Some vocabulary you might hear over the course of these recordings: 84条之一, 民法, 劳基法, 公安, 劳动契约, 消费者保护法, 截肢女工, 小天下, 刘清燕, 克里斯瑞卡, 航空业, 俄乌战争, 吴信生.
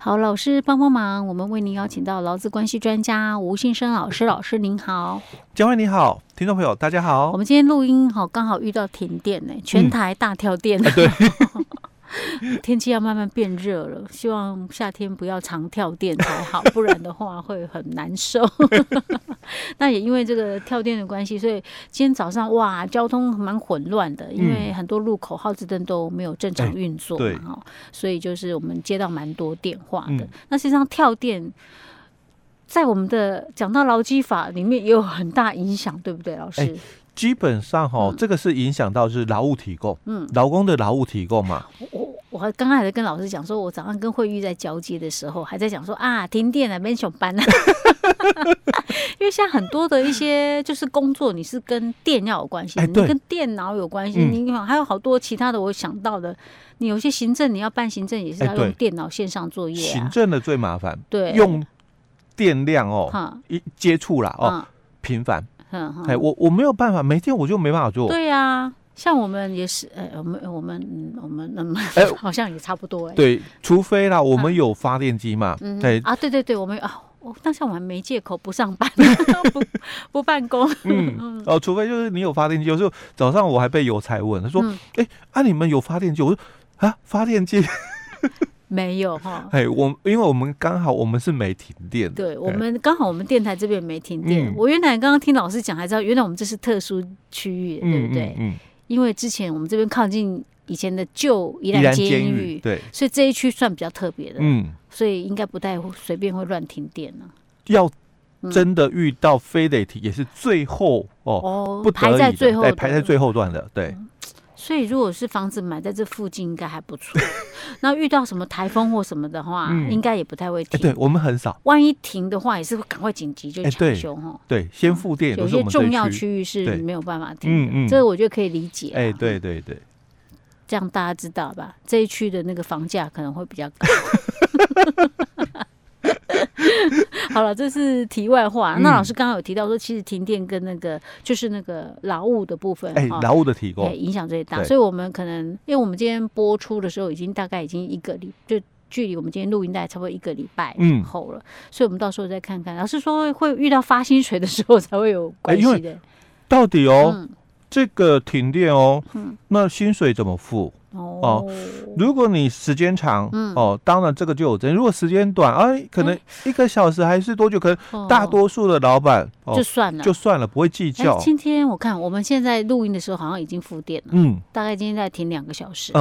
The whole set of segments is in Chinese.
好，老师帮帮忙，我们为您邀请到劳资关系专家吴信生老师。老师您好。佳慧你好，听众朋友大家好。我们今天录音刚好遇到停电，全台大跳电对天气要慢慢变热了，希望夏天不要常跳电才好，不然的话会很难受那也因为这个跳电的关系，所以今天早上哇交通蛮混乱的，因为很多路口号志灯都没有正常运作嘛，所以就是我们接到蛮多电话的。那实际上跳电在我们的讲到劳基法里面也有很大影响，对不对老师？基本上这个是影响到是劳务提供，劳工的劳务提供嘛。我刚刚还在跟老师讲说，我早上跟惠玉在交接的时候，还在讲说啊，停电了，没上班了。因为现在很多的一些就是工作，你是跟电要有关系，你跟电脑有关系，你还有好多其他的。我想到的，你有些行政你要办行政也是要用电脑线上作业，行政的最麻烦，对，用电量接触啦频繁。我没有办法，每天我就没办法做。对啊，像我们也是，我们好像也差不多。对，除非啦，我们有发电机嘛。对，我们但是我们没借口不上班，不办公。除非就是你有发电机。有时候早上我还被邮差问，他说：“你们有发电机？”我说：“啊，发电机。”没有因为我们刚好我们是没停电的，对，我们刚好我们电台这边没停电。我原来刚刚听老师讲还知道，原来我们这是特殊区域，对不对？因为之前我们这边靠近以前的旧宜兰监狱，对，所以这一区算比较特别的，所以应该不太随便会乱停电了。要真的遇到非得停，也是最后不得已的，排在最后，排在最后段的，对。所以如果是房子买在这附近应该还不错那遇到什么台风或什么的话应该也不太会停，对，我们很少，万一停的话也是赶快紧急就抢修，对，先复电也都是我们这一区，有些重要区域是没有办法停的，这我觉得可以理解，对，这样大家知道吧，这一区的那个房价可能会比较高好了，这是题外话。那老师刚刚有提到说，其实停电跟那个就是那个劳务的部分，劳务的提供影响最大。所以我们可能，因为我们今天播出的时候，已经大概一个礼，就距离我们今天录音带差不多一个礼拜后了，所以我们到时候再看看。老师说会遇到发薪水的时候才会有关系的，因为到底这个停电那薪水怎么付？如果你时间长当然这个就有争议。如果时间短可能一个小时还是多久，可能大多数的老板就算了，不会计较。今天我看我们现在录音的时候好像已经复电了，大概今天再停2个小时，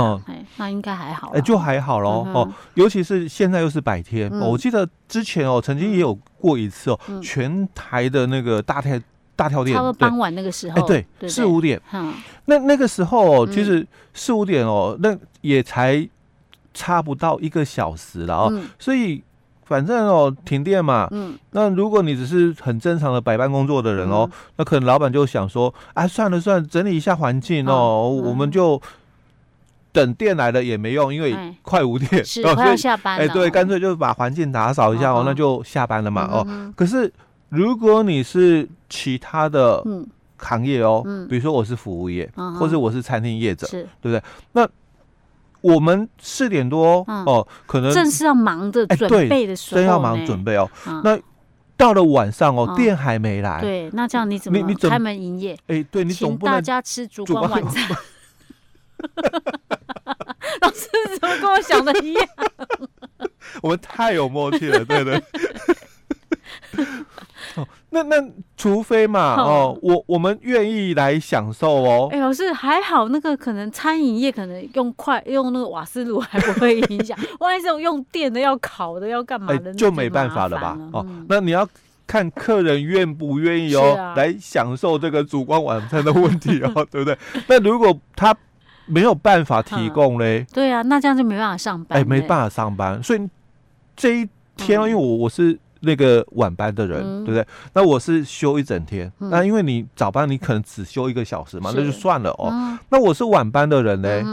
那应该还好，就还好咯。尤其是现在又是白天，我记得之前曾经也有过一次全台的那个大跳电，差不多傍晚那个时候，对，4、5点。那个时候其实4、5点那也才差不到1个小时了所以反正停电嘛，那如果你只是很正常的摆办工作的人那可能老板就想说啊，算了，整理一下环境我们就等电来了也没用，因为快5点，是快要下班了，对，干脆就把环境打扫一下那就下班了嘛可是如果你是其他的行业比如说我是服务业或者我是餐厅业者，对不对？那我们4点多可能正是要忙的准备的时候，真要忙准备那到了晚上电还没来，对，那这样你怎么开门营业？对，你总不能请大家吃烛光晚餐老师怎么跟我想的一样我们太有默契了，对对那除非嘛我们愿意来享受老师还好，那个可能餐饮业可能用那个瓦斯炉还不会影响万一是用电的要烤的要干嘛的就没办法了吧那你要看客人愿不愿意来享受这个烛光晚餐的问题对不对？那如果他没有办法提供嘞对啊，那这样就没办法上班没办法上班。所以这一天因为我是那个晚班的人对不对？那我是休一整天那因为你早班你可能只休1个小时嘛那就算了那我是晚班的人嘞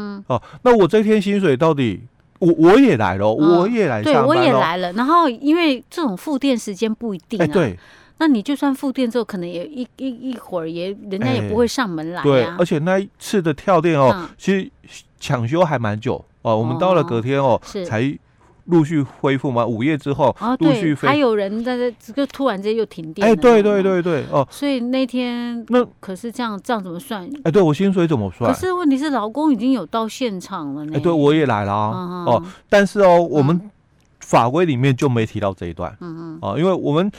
那我这天薪水到底我也来了我也来上班对我也来了然后因为这种复电时间不一定对，那你就算复电之后可能也一会儿人家也不会上门来对，而且那一次的跳电其实抢修还蛮久我们到了隔天才陆续恢复嘛，午夜之后陆续还有人在就突然间又停电了。哎，对对对对哦，所以那天那可是这样怎么算？哎，对我薪水怎么算？可是问题是劳工已经有到现场了呢。哎，对我也来了啊、哦，但是哦，我们法规里面就没提到这一段。嗯嗯啊、哦，因为我们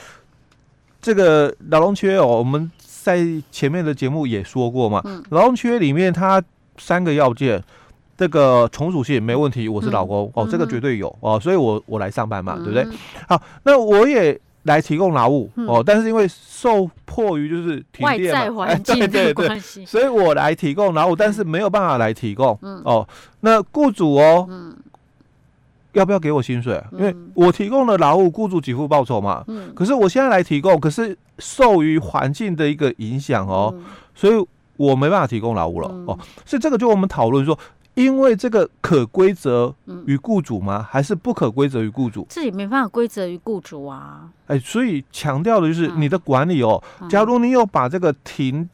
这个劳动契约哦，我们在前面的节目也说过嘛，劳动契约里面它3个要件。这个从属性没问题，我是老公、哦，这个绝对有哦，所以我来上班嘛，对不对？好，那我也来提供劳务、哦，但是因为受迫于就是停电嘛，外在环境的关系、哎对对对，所以我来提供劳务，但是没有办法来提供、哦。那雇主哦、要不要给我薪水？因为我提供了劳务，雇主给付报酬嘛。可是我现在来提供，可是受于环境的一个影响哦，所以我没办法提供劳务了、哦。所以这个就我们讨论说。因为这个可归责于雇主吗？还是不可归责于雇主？这也没办法归责于雇主啊。哎，所以强调的就是你的管理哦。假如你有把这个停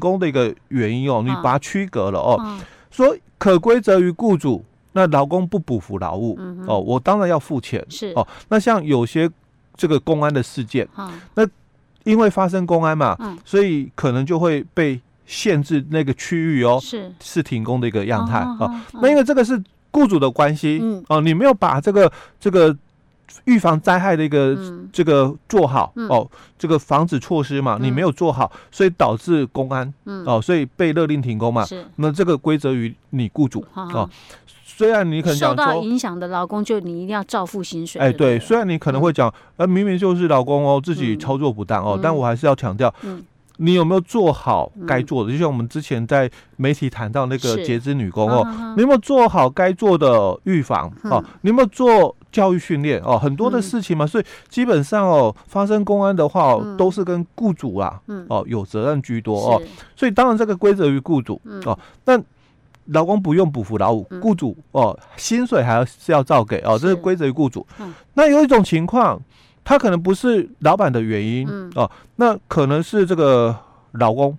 工的一个原因哦，你把它区隔了哦，说可归责于雇主，那劳工不补付劳务、哦，我当然要付钱。是哦，那像有些这个公安的事件，那因为发生公安嘛，所以可能就会被。限制那个区域哦，是停工的一个样态啊。那因为这个是雇主的关系哦、你没有把这个预防灾害的一个、这个做好、哦，这个防止措施嘛，你没有做好，所以导致公安哦，所以被勒令停工嘛。那这个归责于你雇主啊。虽然你可能讲说受到影响的劳工，就你一定要照付薪水。哎，对，虽然你可能会讲，明明就是劳工哦自己操作不当哦，但我还是要强调。你有没有做好该做的？就像我们之前在媒体谈到那个截肢女工哦，你有没有做好该做的预防哦？你有没有做教育训练哦？很多的事情嘛，所以基本上哦，发生公安的话、都是跟雇主啊哦有责任居多哦，所以当然这个归责于雇主哦。但劳工不用补付劳务，雇主哦薪水还是要照给哦，这是归责于雇主。那有一种情况。他可能不是老板的原因哦，那可能是这个劳工，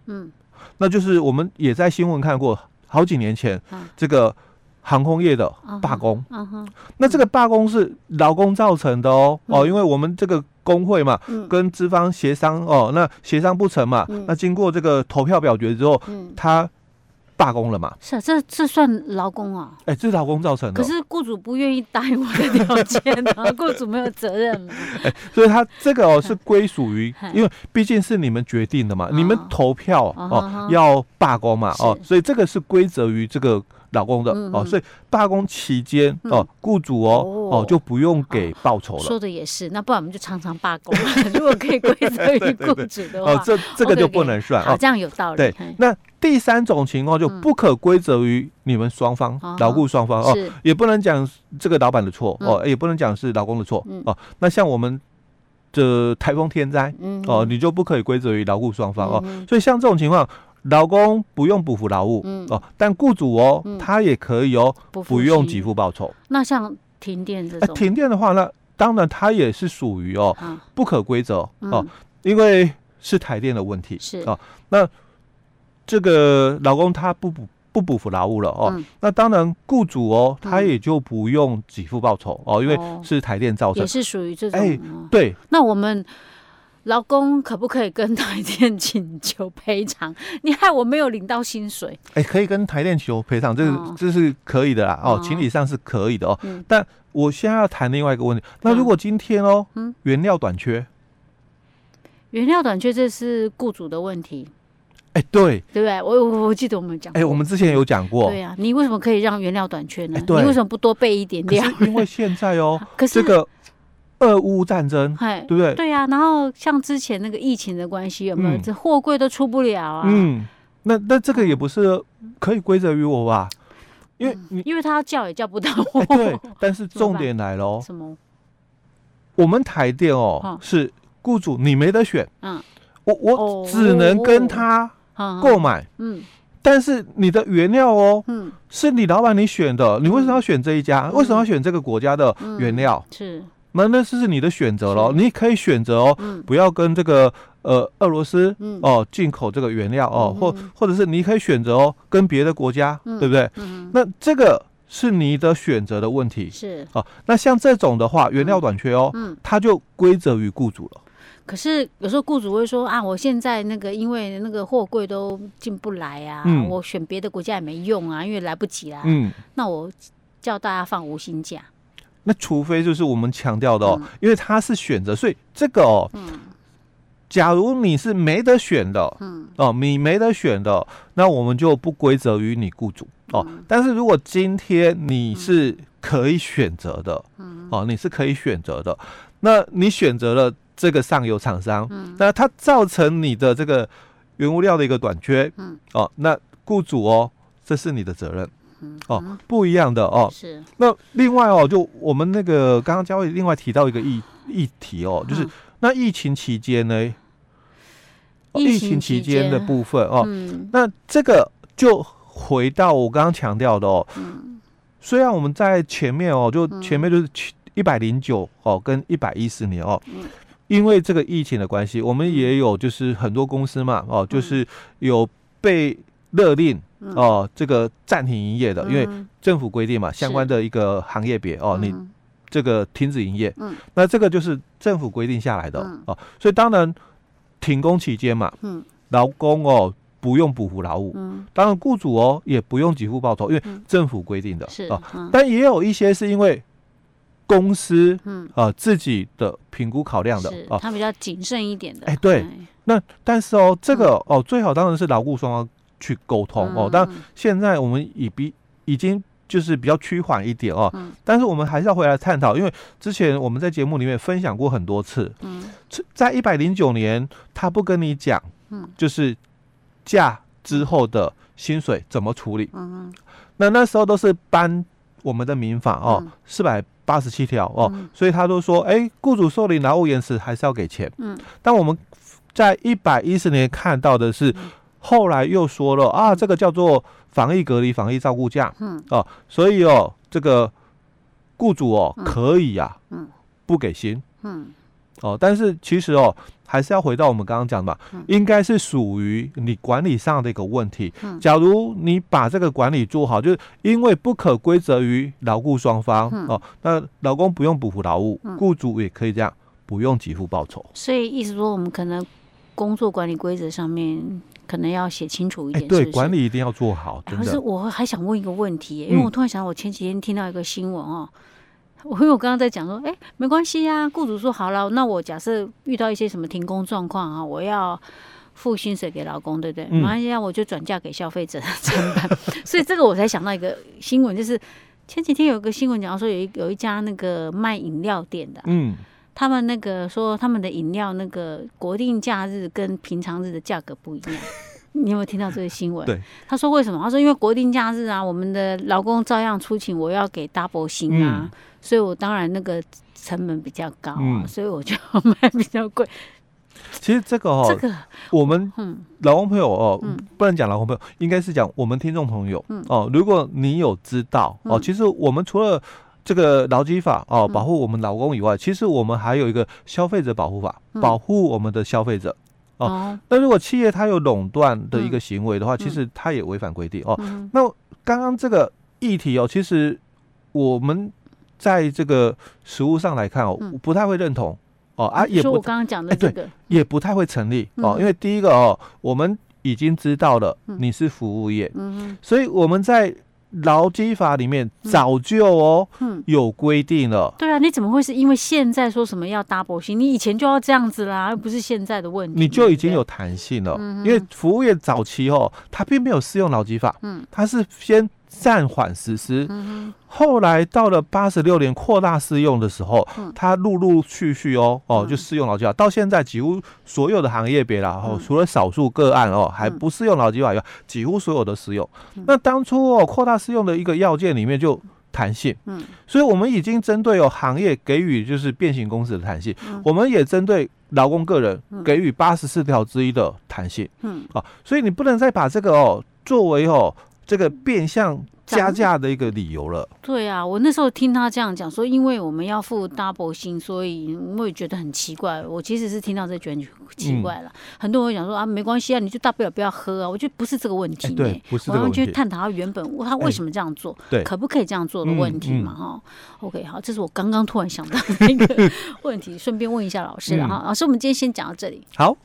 那就是我们也在新闻看过好几年前、这个航空业的罢工，那这个罢工是劳工造成的哦、哦，因为我们这个工会嘛，跟资方协商哦，那协商不成嘛，那经过这个投票表决之后，他。罢工了嘛？是啊，这算劳工啊？哎、欸，这是劳工造成的、哦。可是雇主不愿意答应我的条件啊，雇主没有责任嘛。哎、欸，所以他这个哦是归属于，因为毕竟是你们决定的嘛，你们投票哦要罢工嘛哦，所以这个是归责于这个劳工的哦，所以罢工期间哦，雇主哦就不用给报酬了。说的也是，那不然我们就常常罢工了。如果可以归责于雇主的话，哦，这个就不能算 okay, okay, 好，这样有道理。对，那。第三种情况就不可归责于你们双方，劳雇双方哦，也不能讲这个老板的错哦，也不能讲是劳工的错哦。那像我们的台风天灾哦，你就不可以归责于劳雇双方哦。所以像这种情况，劳工不用补付劳务哦，但雇主哦他也可以哦不用给付报酬。那像停电这种，停电的话呢，当然它也是属于哦不可归责哦，因为是台电的问题是哦那。这个劳工他不补付劳务了哦，那当然雇主哦他也就不用给付报酬哦，因为是台电造成，也是属于这种。哎，对。那我们劳工可不可以跟台电请求赔偿？你害我没有领到薪水。哎，可以跟台电求赔偿，这是可以的啦哦，情理上是可以的哦。但我现在要谈另外一个问题，那如果今天哦，原料短缺，这是雇主的问题。哎、欸，对，对不对？我记得我们讲过，哎、欸，我们之前有讲过，对啊，你为什么可以让原料短缺呢？欸、对，你为什么不多备一点料？因为现在哦，可是这个俄乌战争，对不对？对啊，然后像之前那个疫情的关系，有没有这货柜都出不了啊？嗯，那这个也不是可以归责于我吧？因为他要叫也叫不到我、欸。对，但是重点来了，什么？我们台电哦，是雇主，你没得选，我只能跟他。购买，但是你的原料哦，是你老板你选的，你为什么要选这一家？为什么要选这个国家的原料？是，那是你的选择咯，你可以选择哦，不要跟这个俄罗斯哦进口这个原料哦，或者是你可以选择哦跟别的国家，对不对？那这个是你的选择的问题。是哦，那像这种的话，原料短缺哦，它就归责于雇主了。可是有时候雇主会说啊，我现在那个因为那个货柜都进不来啊，我选别的国家也没用啊，因为来不及啦。那我叫大家放无薪假。那除非就是我们强调的哦，因为它是选择，所以这个哦，假如你是没得选的，哦，你没得选的，那我们就不归责于你雇主哦。但是如果今天你是可以选择的，哦，你是可以选择的，那你选择了这个上游厂商，那它造成你的这个原物料的一个短缺，哦，那雇主哦，这是你的责任，哦，不一样的哦。是。那另外哦，就我们那个刚刚佳慧另外提到一个议题哦，就是那疫情期间呢，疫情期间的部分哦，那这个就回到我刚刚强调的哦，虽然我们在前面哦，就前面就是109哦跟110年哦。因为这个疫情的关系，我们也有就是很多公司嘛，哦，就是有被勒令哦，这个暂停营业的，因为政府规定嘛，相关的一个行业别哦，你这个停止营业，那这个就是政府规定下来的哦，所以当然停工期间嘛，劳工哦不用补付劳务，当然雇主哦也不用给付报酬，因为政府规定的哦，但也有一些是因为公司自己的评估考量的哦，他比较谨慎一点的。哎，对，那但是哦，这个哦，最好当然是劳雇双方去沟通哦。但现在我们已经就是比较趋缓一点哦，但是我们还是要回来探讨，因为之前我们在节目里面分享过很多次，在109年他不跟你讲，就是假之后的薪水怎么处理，那时候都是搬我们的民法哦，487条哦，所以他都说，哎，雇主受理劳务延迟还是要给钱。但我们在110年看到的是，后来又说了啊，这个叫做防疫隔离、防疫照顾假，哦，所以哦，这个雇主哦可以啊，不给薪，哦，但是其实哦，还是要回到我们刚刚讲的嘛，应该是属于你管理上的一个问题。假如你把这个管理做好，就是因为不可归责于劳雇双方哦，那劳工不用补付劳务，雇主也可以这样，不用给付报酬。所以意思说，我们可能工作管理规则上面可能要写清楚一点，是不是？对，管理一定要做好。真的。可是我还想问一个问题，因为我突然想，我前几天听到一个新闻哦。因为我刚刚在讲说，哎，没关系啊，雇主说好了，那我假设遇到一些什么停工状况啊，我要付薪水给劳工，对不对？没关系啊，我就转嫁给消费者承担。所以这个我才想到一个新闻，就是前几天有一个新闻讲说，有一家那个卖饮料店的，他们那个说他们的饮料那个国定假日跟平常日的价格不一样。你有没有听到这个新闻？对，他说为什么？他说因为国定假日啊，我们的劳工照样出勤，我要给 double 薪啊，所以我当然那个成本比较高啊，所以我就卖比较贵。其实这个哦，这个我们劳工朋友哦，不能讲劳工朋友，应该是讲我们听众朋友哦。如果你有知道哦，其实我们除了这个劳基法哦保护我们劳工以外，其实我们还有一个消费者保护法，保护我们的消费者。哦，那如果企业它有垄断的一个行为的话，其实它也违反规定哦。那刚刚这个议题哦，其实我们在这个实务上来看哦，不太会认同哦啊，也不，我刚刚讲的这个也不太会成立哦，因为第一个哦，我们已经知道了你是服务业，所以我们在劳基法里面早就哦有规定了。对啊，你怎么会是因为现在说什么要 double 薪？你以前就要这样子啦，又不是现在的问题。你就已经有弹性了，因为服务业早期哦，它并没有适用劳基法，它是先暂缓实施，后来到了86年扩大适用的时候，它陆陆续续哦就适用劳基法，到现在几乎所有的行业别啦，哦，除了少数个案哦还不适用劳基法以外，几乎所有的适用。那当初哦扩大适用的一个要件里面就弹性，所以我们已经针对哦行业给予就是变形公司的弹性，我们也针对劳工个人给予84条之一的弹性，啊，所以你不能再把这个哦作为哦这个变相加价的一个理由了。对啊，我那时候听他这样讲说，因为我们要付 double 薪，所以我也觉得很奇怪。我其实是听到这觉得奇怪了。很多人会讲说啊，没关系啊，你就大不了不要喝啊。我觉得不是这个问题，对，不是这个问题。我要去探讨他原本他为什么这样做，可不可以这样做的问题嘛？哈、OK， 好，这是我刚刚突然想到的一个问题，顺便问一下老师了哈。老师，我们今天先讲到这里。好。